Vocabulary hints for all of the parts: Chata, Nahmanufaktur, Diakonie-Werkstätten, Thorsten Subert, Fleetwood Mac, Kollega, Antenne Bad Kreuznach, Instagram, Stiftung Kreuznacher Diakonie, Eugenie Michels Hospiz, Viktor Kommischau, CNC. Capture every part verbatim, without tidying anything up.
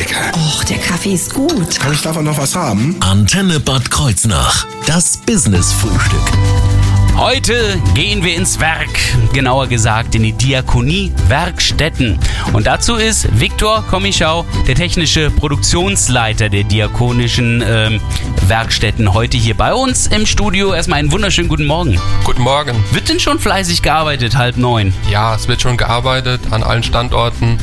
lecker. Och, der Kaffee ist gut. Kann ich davon noch was haben? Antenne Bad Kreuznach, das Business-Frühstück. Heute gehen wir ins Werk, genauer gesagt in die Diakonie-Werkstätten. Und dazu ist Viktor Kommischau, der technische Produktionsleiter der diakonischen ähm, Werkstätten, heute hier bei uns im Studio. Erstmal einen wunderschönen guten Morgen. Guten Morgen. Wird denn schon fleißig gearbeitet, halb neun? Ja, es wird schon gearbeitet an allen Standorten.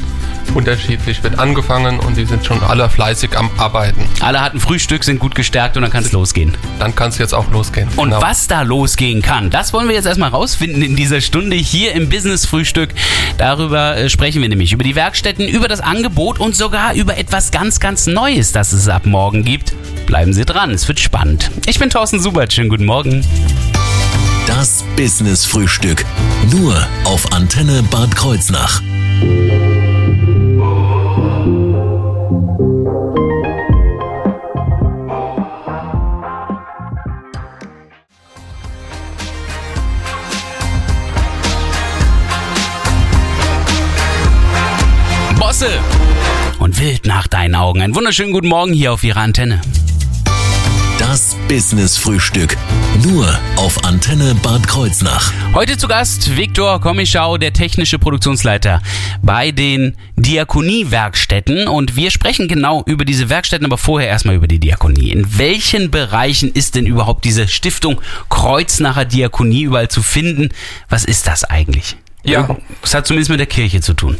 Unterschiedlich wird angefangen und die sind schon alle fleißig am Arbeiten. Alle hatten Frühstück, sind gut gestärkt und dann kann es losgehen. Dann kann es jetzt auch losgehen. Und genau, was da losgehen kann, das wollen wir jetzt erstmal rausfinden in dieser Stunde hier im Business-Frühstück. Darüber sprechen wir nämlich, über die Werkstätten, über das Angebot und sogar über etwas ganz, ganz Neues, das es ab morgen gibt. Bleiben Sie dran, es wird spannend. Ich bin Thorsten Subert, schönen guten Morgen. Das Business-Frühstück, nur auf Antenne Bad Kreuznach. Und wild nach deinen Augen. Einen wunderschönen guten Morgen hier auf Ihrer Antenne. Das Business-Frühstück. Nur auf Antenne Bad Kreuznach. Heute zu Gast Viktor Kommischau, der technische Produktionsleiter bei den Diakonie-Werkstätten. Und wir sprechen genau über diese Werkstätten, aber vorher erstmal über die Diakonie. In welchen Bereichen ist denn überhaupt diese Stiftung Kreuznacher Diakonie überall zu finden? Was ist das eigentlich? Ja. Das hat zumindest mit der Kirche zu tun.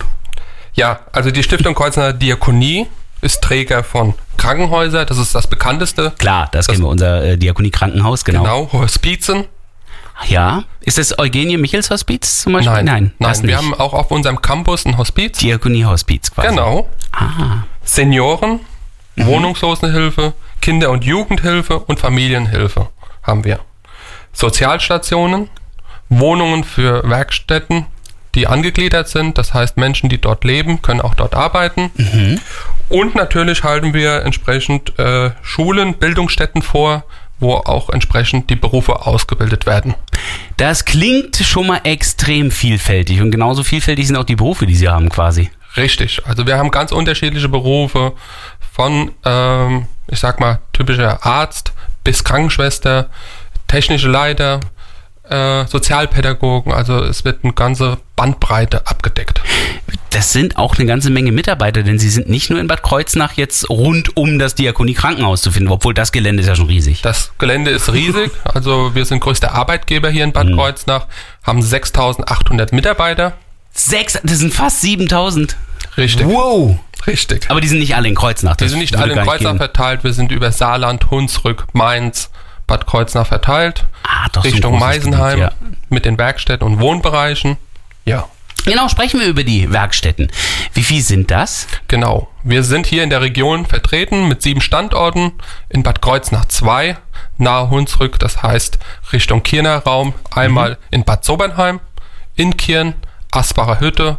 Ja, also die Stiftung Kreuznacher Diakonie ist Träger von Krankenhäusern, das ist das bekannteste. Klar, das, das kennen wir, unser äh, Diakonie-Krankenhaus, genau. Genau, Hospizen. Ja, ist das Eugenie Michels Hospiz zum Beispiel? Nein, nein, nein wir haben auch auf unserem Campus ein Hospiz. Diakonie-Hospiz quasi. Genau. Ah. Senioren, mhm. Wohnungslosenhilfe, Kinder- und Jugendhilfe und Familienhilfe haben wir. Sozialstationen, Wohnungen für Werkstätten, die angegliedert sind. Das heißt, Menschen, die dort leben, können auch dort arbeiten. Mhm. Und natürlich halten wir entsprechend äh, Schulen, Bildungsstätten vor, wo auch entsprechend die Berufe ausgebildet werden. Das klingt schon mal extrem vielfältig. Und genauso vielfältig sind auch die Berufe, die Sie haben quasi. Richtig. Also wir haben ganz unterschiedliche Berufe von, ähm, ich sag mal, typischer Arzt bis Krankenschwester, technische Leiter, Sozialpädagogen, also es wird eine ganze Bandbreite abgedeckt. Das sind auch eine ganze Menge Mitarbeiter, denn sie sind nicht nur in Bad Kreuznach jetzt rund um das Diakonie-Krankenhaus zu finden, obwohl das Gelände ist ja schon riesig. Das Gelände ist riesig, also wir sind größter Arbeitgeber hier in Bad mhm. Kreuznach, haben sechstausendachthundert Mitarbeiter. Sechs, das sind fast siebentausend. Richtig. Wow. Richtig. Aber die sind nicht alle in Kreuznach. Die sind nicht alle in Kreuznach verteilt, wir sind über Saarland, Hunsrück, Mainz, Bad Kreuznach verteilt, ah, doch, Richtung so Meisenheim, Gebiet, ja, mit den Werkstätten und Wohnbereichen. Ja. Genau, sprechen wir über die Werkstätten. Wie viel sind das? Genau, wir sind hier in der Region vertreten mit sieben Standorten, in Bad Kreuznach zwei, nahe Hunsrück, das heißt Richtung Kirner Raum, einmal mhm. in Bad Sobernheim, in Kirn, Asbacher Hütte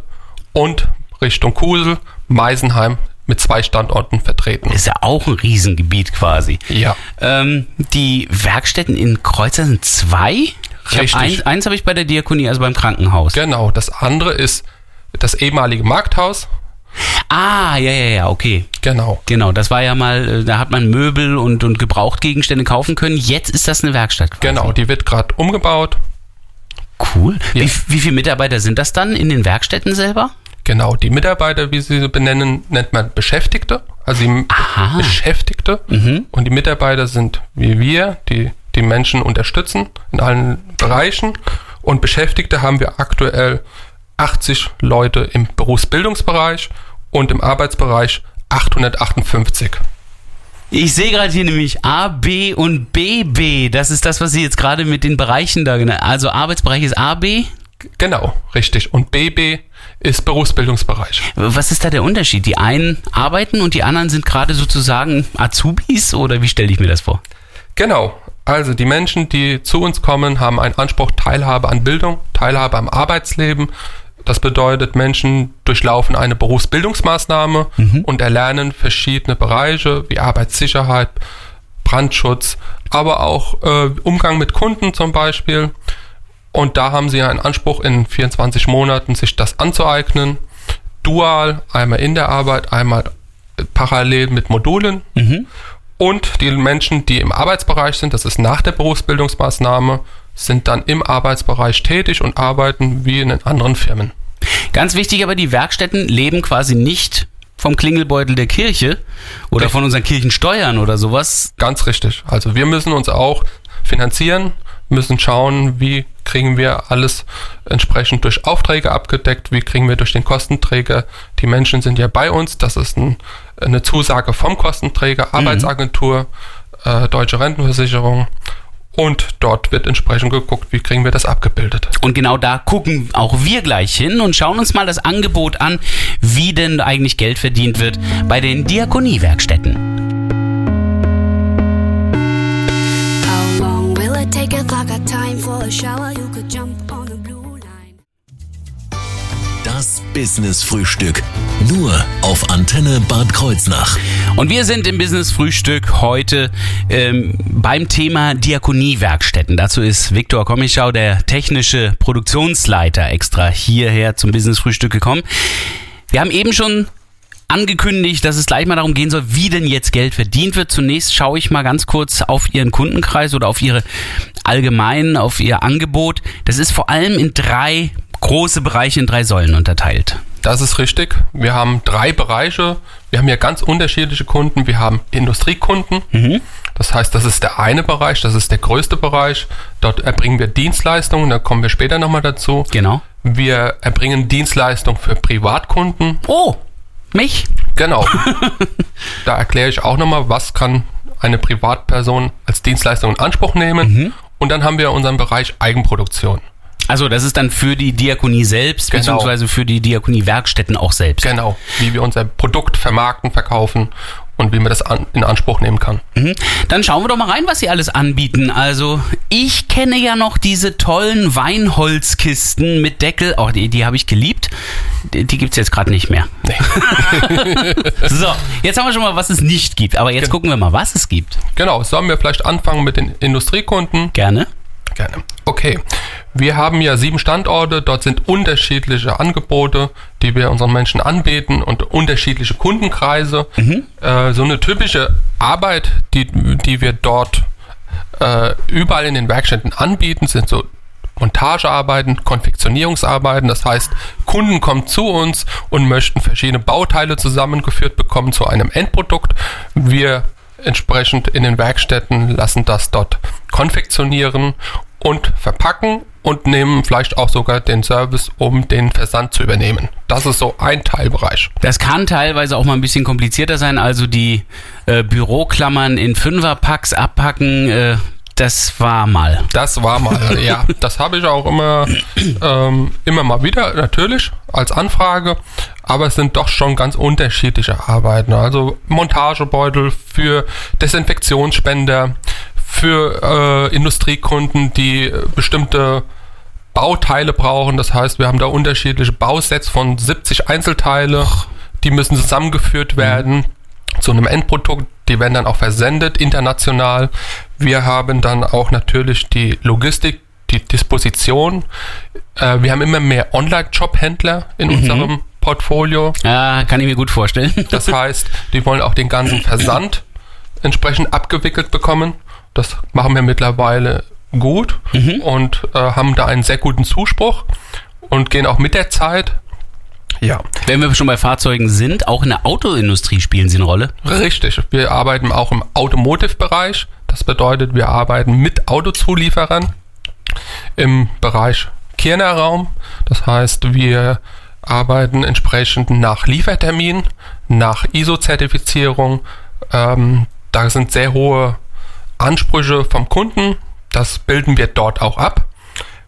und Richtung Kusel, Meisenheim, mit zwei Standorten vertreten. Ist ja auch ein Riesengebiet quasi. Ja. Ähm, die Werkstätten in Kreuznach sind zwei. Ich hab ein, eins habe ich bei der Diakonie, also beim Krankenhaus. Genau, das andere ist das ehemalige Markthaus. Ah, ja, ja, ja, okay. Genau. Genau, das war ja mal, da hat man Möbel und, und Gebrauchtgegenstände kaufen können. Jetzt ist das eine Werkstatt quasi. Genau, die wird gerade umgebaut. Cool. Ja. Wie, wie viele Mitarbeiter sind das dann in den Werkstätten selber? Genau, die Mitarbeiter, wie sie benennen, nennt man Beschäftigte, also die Aha. Beschäftigte mhm. und die Mitarbeiter sind wie wir, die die Menschen unterstützen in allen Bereichen und Beschäftigte haben wir aktuell achtzig Leute im Berufsbildungsbereich und im Arbeitsbereich achthundertachtundfünfzig. Ich sehe gerade hier nämlich A, B und B B, das ist das, was Sie jetzt gerade mit den Bereichen da genannt haben, also Arbeitsbereich ist A, B? Genau, richtig. Und B B ist Berufsbildungsbereich. Was ist da der Unterschied? Die einen arbeiten und die anderen sind gerade sozusagen Azubis oder wie stelle ich mir das vor? Genau, also die Menschen, die zu uns kommen, haben einen Anspruch, Teilhabe an Bildung, Teilhabe am Arbeitsleben. Das bedeutet, Menschen durchlaufen eine Berufsbildungsmaßnahme mhm. und erlernen verschiedene Bereiche wie Arbeitssicherheit, Brandschutz, aber auch äh, Umgang mit Kunden zum Beispiel. Und da haben sie einen Anspruch, in vierundzwanzig Monaten sich das anzueignen. Dual, einmal in der Arbeit, einmal parallel mit Modulen. Mhm. Und die Menschen, die im Arbeitsbereich sind, das ist nach der Berufsbildungsmaßnahme, sind dann im Arbeitsbereich tätig und arbeiten wie in den anderen Firmen. Ganz wichtig aber, die Werkstätten leben quasi nicht vom Klingelbeutel der Kirche oder richtig. Von unseren Kirchensteuern oder sowas. Ganz richtig. Also wir müssen uns auch finanzieren, müssen schauen, wie kriegen wir alles entsprechend durch Aufträge abgedeckt, wie kriegen wir durch den Kostenträger, die Menschen sind ja bei uns, das ist ein, eine Zusage vom Kostenträger, Arbeitsagentur, mhm. äh, Deutsche Rentenversicherung. Und dort wird entsprechend geguckt, wie kriegen wir das abgebildet. Und genau da gucken auch wir gleich hin und schauen uns mal das Angebot an, wie denn eigentlich Geld verdient wird bei den Diakonie-Werkstätten. Das Business-Frühstück. Nur auf Antenne Bad Kreuznach. Und wir sind im Business-Frühstück heute ähm, beim Thema Diakonie-Werkstätten. Dazu ist Viktor Kommischau, der technische Produktionsleiter, extra hierher zum Business-Frühstück gekommen. Wir haben eben schon angekündigt, dass es gleich mal darum gehen soll, wie denn jetzt Geld verdient wird. Zunächst schaue ich mal ganz kurz auf Ihren Kundenkreis oder auf Ihre allgemeinen, auf Ihr Angebot. Das ist vor allem in drei große Bereiche, in drei Säulen unterteilt. Das ist richtig. Wir haben drei Bereiche. Wir haben ja ganz unterschiedliche Kunden. Wir haben Industriekunden. Mhm. Das heißt, das ist der eine Bereich, das ist der größte Bereich. Dort erbringen wir Dienstleistungen, da kommen wir später nochmal dazu. Genau. Wir erbringen Dienstleistungen für Privatkunden. Oh, mich? Genau. Da erkläre ich auch nochmal, was kann eine Privatperson als Dienstleistung in Anspruch nehmen. Mhm. Und dann haben wir unseren Bereich Eigenproduktion. Also das ist dann für die Diakonie selbst, genau. Beziehungsweise für die Diakonie-Werkstätten auch selbst. Genau, wie wir unser Produkt vermarkten, verkaufen und wie man das an, in Anspruch nehmen kann. Mhm. Dann schauen wir doch mal rein, was Sie alles anbieten. Also ich kenne ja noch diese tollen Weinholzkisten mit Deckel. Oh, die, die habe ich geliebt. Die, die gibt es jetzt gerade nicht mehr. Nee. So, jetzt haben wir schon mal, was es nicht gibt. Aber jetzt Ge- gucken wir mal, was es gibt. Genau, sollen wir vielleicht anfangen mit den Industriekunden? Gerne. Gerne. Okay, wir haben ja sieben Standorte, dort sind unterschiedliche Angebote, die wir unseren Menschen anbieten und unterschiedliche Kundenkreise. Mhm. Äh, so eine typische Arbeit, die, die wir dort äh, überall in den Werkstätten anbieten, sind so Montagearbeiten, Konfektionierungsarbeiten, das heißt, Kunden kommen zu uns und möchten verschiedene Bauteile zusammengeführt bekommen zu einem Endprodukt. Wir entsprechend in den Werkstätten lassen das dort konfektionieren und verpacken und nehmen vielleicht auch sogar den Service, um den Versand zu übernehmen. Das ist so ein Teilbereich. Das kann teilweise auch mal ein bisschen komplizierter sein, also die äh, Büroklammern in Fünferpacks abpacken, äh, das war mal. Das war mal, ja. Das habe ich auch immer, ähm, immer mal wieder, natürlich, als Anfrage. Aber es sind doch schon ganz unterschiedliche Arbeiten. Also Montagebeutel für Desinfektionsspender, für äh, Industriekunden, die bestimmte Bauteile brauchen. Das heißt, wir haben da unterschiedliche Bausets von siebzig Einzelteile. Die müssen zusammengeführt werden zu einem Endprodukt. Die werden dann auch versendet international. Wir haben dann auch natürlich die Logistik, die Disposition. Äh, wir haben immer mehr Online-Job-Händler in mhm. unserem Portfolio. Ja, kann ich mir gut vorstellen. Das heißt, die wollen auch den ganzen Versand entsprechend abgewickelt bekommen. Das machen wir mittlerweile gut mhm. und äh, haben da einen sehr guten Zuspruch und gehen auch mit der Zeit. Ja. Wenn wir schon bei Fahrzeugen sind, auch in der Autoindustrie spielen Sie eine Rolle? Richtig. Wir arbeiten auch im Automotive-Bereich. Das bedeutet, wir arbeiten mit Autozulieferern im Bereich Kirchner Raum. Das heißt, wir arbeiten entsprechend nach Liefertermin, nach I S O-Zertifizierung. Ähm, da sind sehr hohe Ansprüche vom Kunden. Das bilden wir dort auch ab.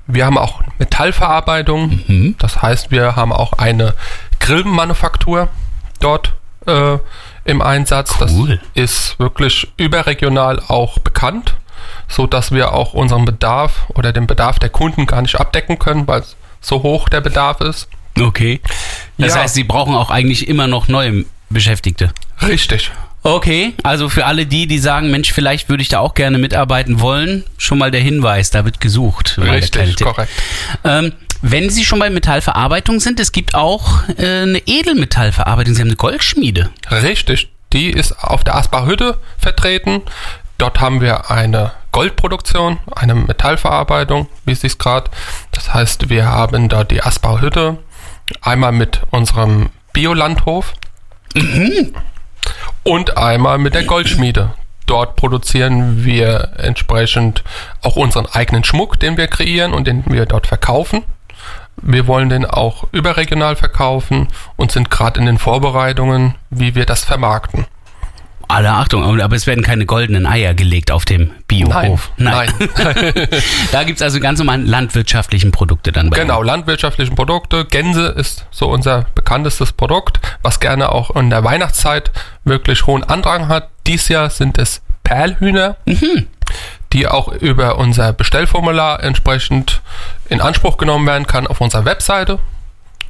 Wir haben auch Metallverarbeitung, mhm. das heißt, wir haben auch eine Grillmanufaktur dort äh, im Einsatz. Cool. Das ist wirklich überregional auch bekannt, sodass wir auch unseren Bedarf oder den Bedarf der Kunden gar nicht abdecken können, weil so hoch der Bedarf ist. Okay. Das ja. heißt, Sie brauchen auch eigentlich immer noch neue Beschäftigte. Richtig. Okay, also für alle die, die sagen, Mensch, vielleicht würde ich da auch gerne mitarbeiten wollen, schon mal der Hinweis, da wird gesucht. Richtig, korrekt. Ähm, wenn Sie schon bei Metallverarbeitung sind, es gibt auch äh, eine Edelmetallverarbeitung, Sie haben eine Goldschmiede. Richtig, Die ist auf der Asbachhütte vertreten. Dort haben wir eine Goldproduktion, eine Metallverarbeitung, wie es sich gerade. Das heißt, wir haben da die Asbachhütte einmal mit unserem Biolandhof mhm. und einmal mit der Goldschmiede. Dort produzieren wir entsprechend auch unseren eigenen Schmuck, den wir kreieren und den wir dort verkaufen. Wir wollen den auch überregional verkaufen und sind gerade in den Vorbereitungen, wie wir das vermarkten. Alle Achtung, aber es werden keine goldenen Eier gelegt auf dem Biohof. Nein, nein. nein. Da gibt es also ganz normalen landwirtschaftlichen Produkte dann bei Genau, uns. landwirtschaftlichen Produkte. Gänse ist so unser bekanntestes Produkt, was gerne auch in der Weihnachtszeit wirklich hohen Andrang hat. Dies Jahr sind es Perlhühner, mhm. die auch über unser Bestellformular entsprechend in Anspruch genommen werden kann auf unserer Webseite.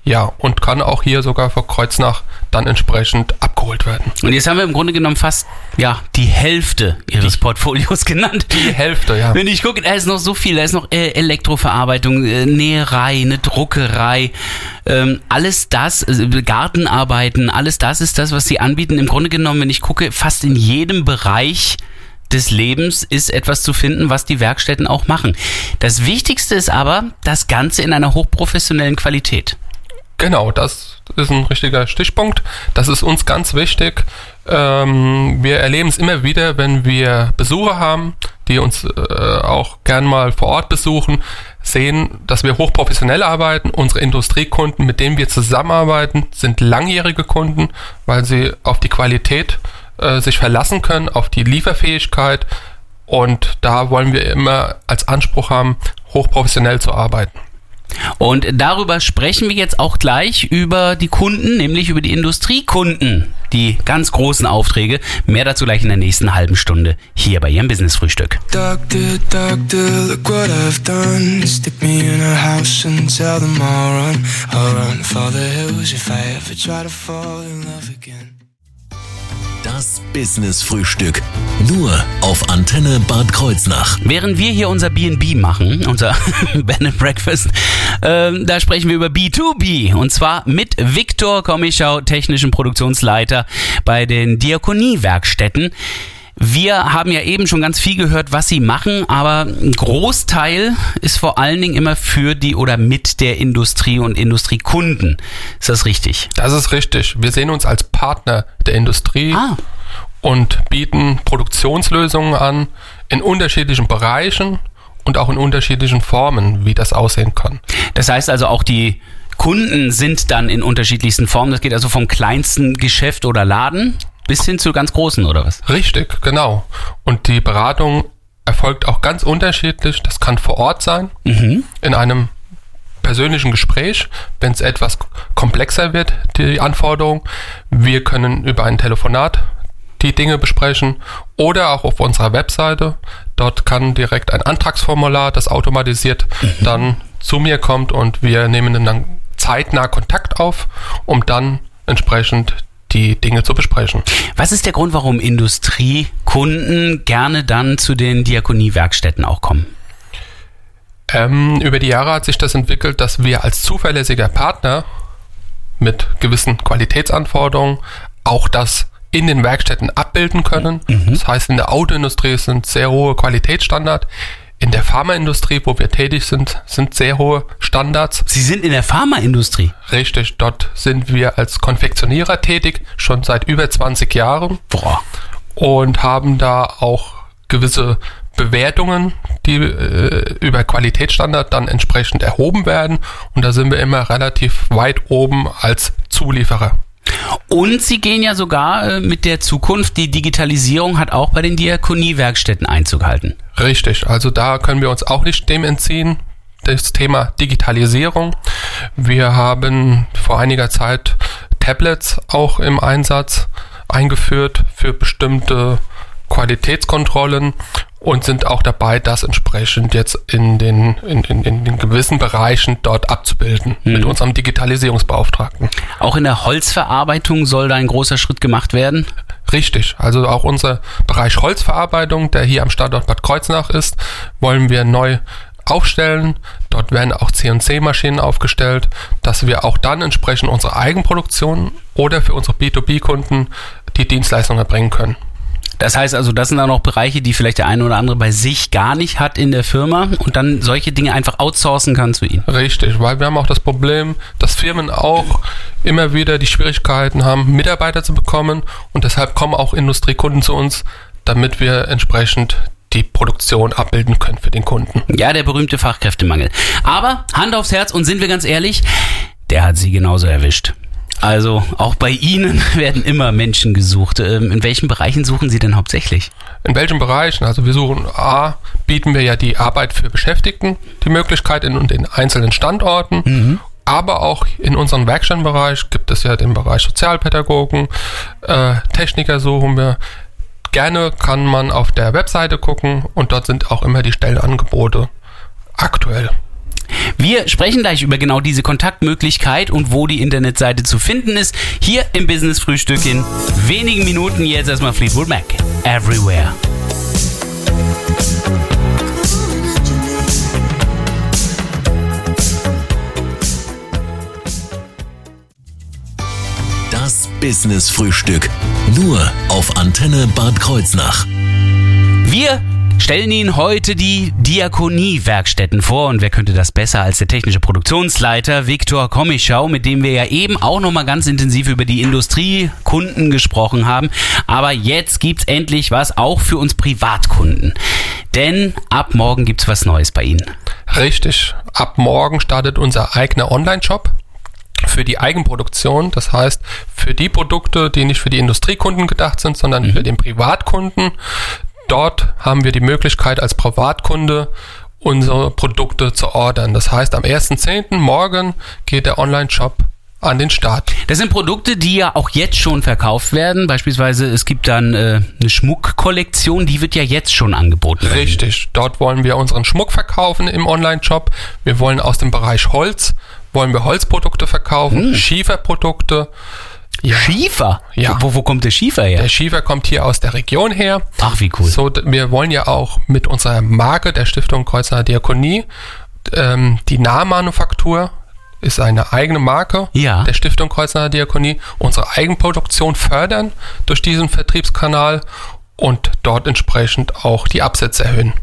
Ja, und kann auch hier sogar vor Kreuznach dann entsprechend abgeholt werden. Und jetzt haben wir im Grunde genommen fast ja die Hälfte Ihres die, Portfolios genannt. Die Hälfte, ja. Wenn ich gucke, da ist noch so viel. Da ist noch äh, Elektroverarbeitung, äh, Näherei, eine Druckerei, ähm, alles das, also Gartenarbeiten, alles das ist das, was Sie anbieten. Im Grunde genommen, wenn ich gucke, fast in jedem Bereich des Lebens ist etwas zu finden, was die Werkstätten auch machen. Das Wichtigste ist aber, das Ganze in einer hochprofessionellen Qualität. Genau, das ist ein richtiger Stichpunkt. Das ist uns ganz wichtig. Ähm, wir erleben es immer wieder, wenn wir Besucher haben, die uns äh, auch gern mal vor Ort besuchen, sehen, dass wir hochprofessionell arbeiten. Unsere Industriekunden, mit denen wir zusammenarbeiten, sind langjährige Kunden, weil sie auf die Qualität äh, sich verlassen können, auf die Lieferfähigkeit. Und da wollen wir immer als Anspruch haben, hochprofessionell zu arbeiten. Und darüber sprechen wir jetzt auch gleich über die Kunden, nämlich über die Industriekunden, die ganz großen Aufträge. Mehr dazu gleich in der nächsten halben Stunde hier bei Ihrem Business-Frühstück. Doctor, doctor, look what I've done. Stick me in a house and tell them I'll run. I'll run for the hills if I ever try to fall in love again. Das Business-Frühstück. Nur auf Antenne Bad Kreuznach. Während wir hier unser B and B machen, unser Bed and Breakfast, ähm, da sprechen wir über B to B. Und zwar mit Viktor Kommischau, technischen Produktionsleiter bei den Diakonie-Werkstätten. Wir haben ja eben schon ganz viel gehört, was sie machen, aber ein Großteil ist vor allen Dingen immer für die oder mit der Industrie und Industriekunden. Ist das richtig? Das ist richtig. Wir sehen uns als Partner der Industrie ah. und bieten Produktionslösungen an in unterschiedlichen Bereichen und auch in unterschiedlichen Formen, wie das aussehen kann. Das heißt also auch die Kunden sind dann in unterschiedlichsten Formen. Das geht also vom kleinsten Geschäft oder Laden bis hin zu ganz großen, oder was? Richtig, genau. Und die Beratung erfolgt auch ganz unterschiedlich. Das kann vor Ort sein, mhm. in einem persönlichen Gespräch, wenn es etwas komplexer wird, die Anforderung. Wir können über ein Telefonat die Dinge besprechen oder auch auf unserer Webseite. Dort kann direkt ein Antragsformular, das automatisiert mhm. dann zu mir kommt und wir nehmen dann zeitnah Kontakt auf, um dann entsprechend die Dinge zu besprechen. Was ist der Grund, warum Industriekunden gerne dann zu den Diakonie-Werkstätten auch kommen? Ähm, über die Jahre hat sich das entwickelt, dass wir als zuverlässiger Partner mit gewissen Qualitätsanforderungen auch das in den Werkstätten abbilden können. Mhm. Das heißt, in der Autoindustrie sind sehr hohe Qualitätsstandards. In der Pharmaindustrie, wo wir tätig sind, sind sehr hohe Standards. Sie sind in der Pharmaindustrie? Richtig, dort sind wir als Konfektionierer tätig, schon seit über zwanzig Jahren. Boah. Und haben da auch gewisse Bewertungen, die äh, über Qualitätsstandard dann entsprechend erhoben werden. Und da sind wir immer relativ weit oben als Zulieferer. Und Sie gehen ja sogar mit der Zukunft, die Digitalisierung hat auch bei den Diakonie-Werkstätten Einzug gehalten. Richtig, also da können wir uns auch nicht dem entziehen, das Thema Digitalisierung. Wir haben vor einiger Zeit Tablets auch im Einsatz eingeführt für bestimmte Qualitätskontrollen und sind auch dabei, das entsprechend jetzt in den, in, in, in den gewissen Bereichen dort abzubilden hm. mit unserem Digitalisierungsbeauftragten. Auch in der Holzverarbeitung soll da ein großer Schritt gemacht werden? Richtig, also auch unser Bereich Holzverarbeitung, der hier am Standort Bad Kreuznach ist, wollen wir neu aufstellen. Dort werden auch C N C Maschinen aufgestellt, dass wir auch dann entsprechend unsere Eigenproduktion oder für unsere B to B Kunden die Dienstleistung erbringen können. Das heißt also, das sind dann auch Bereiche, die vielleicht der eine oder andere bei sich gar nicht hat in der Firma und dann solche Dinge einfach outsourcen kann zu ihnen. Richtig, weil wir haben auch das Problem, dass Firmen auch immer wieder die Schwierigkeiten haben, Mitarbeiter zu bekommen, und deshalb kommen auch Industriekunden zu uns, damit wir entsprechend die Produktion abbilden können für den Kunden. Ja, der berühmte Fachkräftemangel. Aber Hand aufs Herz, und sind wir ganz ehrlich, der hat Sie genauso erwischt. Also auch bei Ihnen werden immer Menschen gesucht. In welchen Bereichen suchen Sie denn hauptsächlich? In welchen Bereichen? Also wir suchen, A, bieten wir ja die Arbeit für Beschäftigten, die Möglichkeit in den einzelnen Standorten, mhm. aber auch in unserem Werkstattbereich gibt es ja den Bereich Sozialpädagogen, äh, Techniker suchen wir. Gerne kann man auf der Webseite gucken, und dort sind auch immer die Stellenangebote aktuell. Wir sprechen gleich über genau diese Kontaktmöglichkeit und wo die Internetseite zu finden ist. Hier im Business Frühstück in wenigen Minuten. Jetzt erstmal Fleetwood Mac. Everywhere. Das Business Frühstück. Nur auf Antenne Bad Kreuznach. Wir stellen Ihnen heute die Diakonie-Werkstätten vor, und wer könnte das besser als der technische Produktionsleiter Viktor Kommischau, mit dem wir ja eben auch nochmal ganz intensiv über die Industriekunden gesprochen haben. Aber jetzt gibt's endlich was auch für uns Privatkunden, denn ab morgen gibt's was Neues bei Ihnen. Richtig, ab morgen startet unser eigener Online-Shop für die Eigenproduktion, das heißt für die Produkte, die nicht für die Industriekunden gedacht sind, sondern mhm. für den Privatkunden. Dort haben wir die Möglichkeit, als Privatkunde unsere Produkte zu ordern. Das heißt, am ersten Zehnten morgen geht der Online-Shop an den Start. Das sind Produkte, die ja auch jetzt schon verkauft werden. Beispielsweise, es gibt dann äh, eine Schmuckkollektion, die wird ja jetzt schon angeboten. Richtig, dort wollen wir unseren Schmuck verkaufen im Online-Shop. Wir wollen aus dem Bereich Holz, wollen wir Holzprodukte verkaufen, hm. Schieferprodukte. Ja. Schiefer? Ja. Wo, wo kommt der Schiefer her? Der Schiefer kommt hier aus der Region her. Ach, wie cool. So, wir wollen ja auch mit unserer Marke der Stiftung Kreuznacher Diakonie, ähm, die Nahmanufaktur ist eine eigene Marke ja. der Stiftung Kreuznacher Diakonie, unsere Eigenproduktion fördern durch diesen Vertriebskanal und dort entsprechend auch die Absätze erhöhen.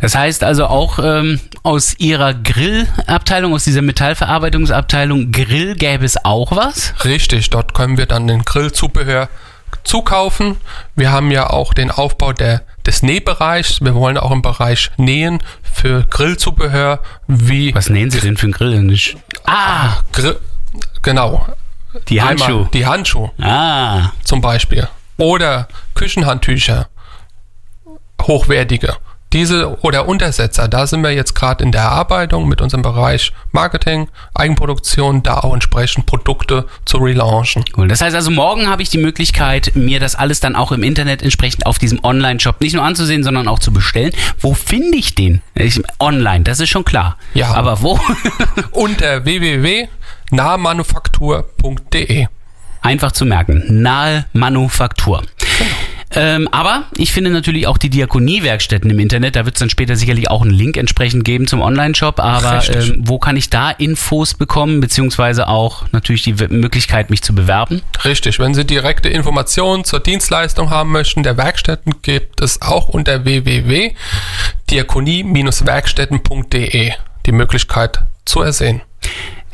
Das heißt also auch ähm, aus Ihrer Grillabteilung, aus dieser Metallverarbeitungsabteilung Grill gäbe es auch was? Richtig, dort können wir dann den Grillzubehör zukaufen. Wir haben ja auch den Aufbau der, des Nähbereichs. Wir wollen auch im Bereich Nähen für Grillzubehör. Wie was nähen Sie denn für einen Grill? Nicht? Ah! Grill, genau. Die Handschuhe. Einmal die Handschuhe. Ah. Zum Beispiel. Oder Küchenhandtücher. Hochwertige. Diese oder Untersetzer, da sind wir jetzt gerade in der Erarbeitung mit unserem Bereich Marketing, Eigenproduktion, da auch entsprechend Produkte zu relaunchen. Cool. Das heißt also, morgen habe ich die Möglichkeit, mir das alles dann auch im Internet entsprechend auf diesem Online-Shop nicht nur anzusehen, sondern auch zu bestellen. Wo finde ich den? Ich, online, das ist schon klar. Ja. Aber wo? Unter w w w punkt nahmanufaktur punkt d e. Einfach zu merken. Nahe Manufaktur. Genau. Ähm, aber ich finde natürlich auch die Diakonie-Werkstätten im Internet, da wird es dann später sicherlich auch einen Link entsprechend geben zum Online-Shop, aber ähm, wo kann ich da Infos bekommen, beziehungsweise auch natürlich die Möglichkeit, mich zu bewerben? Richtig, wenn Sie direkte Informationen zur Dienstleistung haben möchten, der Werkstätten, gibt es auch unter w w w punkt diakonie werkstätten punkt d e die Möglichkeit zu ersehen.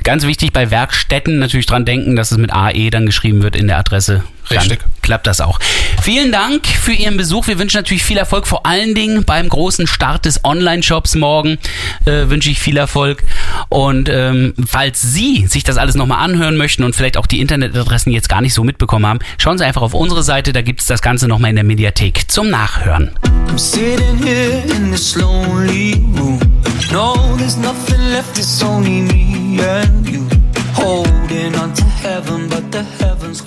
Ganz wichtig bei Werkstätten natürlich dran denken, dass es mit A E dann geschrieben wird in der Adresse. Richtig. Dann klappt das auch. Vielen Dank für Ihren Besuch. Wir wünschen natürlich viel Erfolg, vor allen Dingen beim großen Start des Online-Shops morgen äh, wünsche ich viel Erfolg. Und ähm, falls Sie sich das alles nochmal anhören möchten und vielleicht auch die Internetadressen jetzt gar nicht so mitbekommen haben, schauen Sie einfach auf unsere Seite, da gibt es das Ganze nochmal in der Mediathek zum Nachhören. I'm sitting here in this lonely room. No, there's nothing left, it's only me and you. Holding on to heaven, but the heavens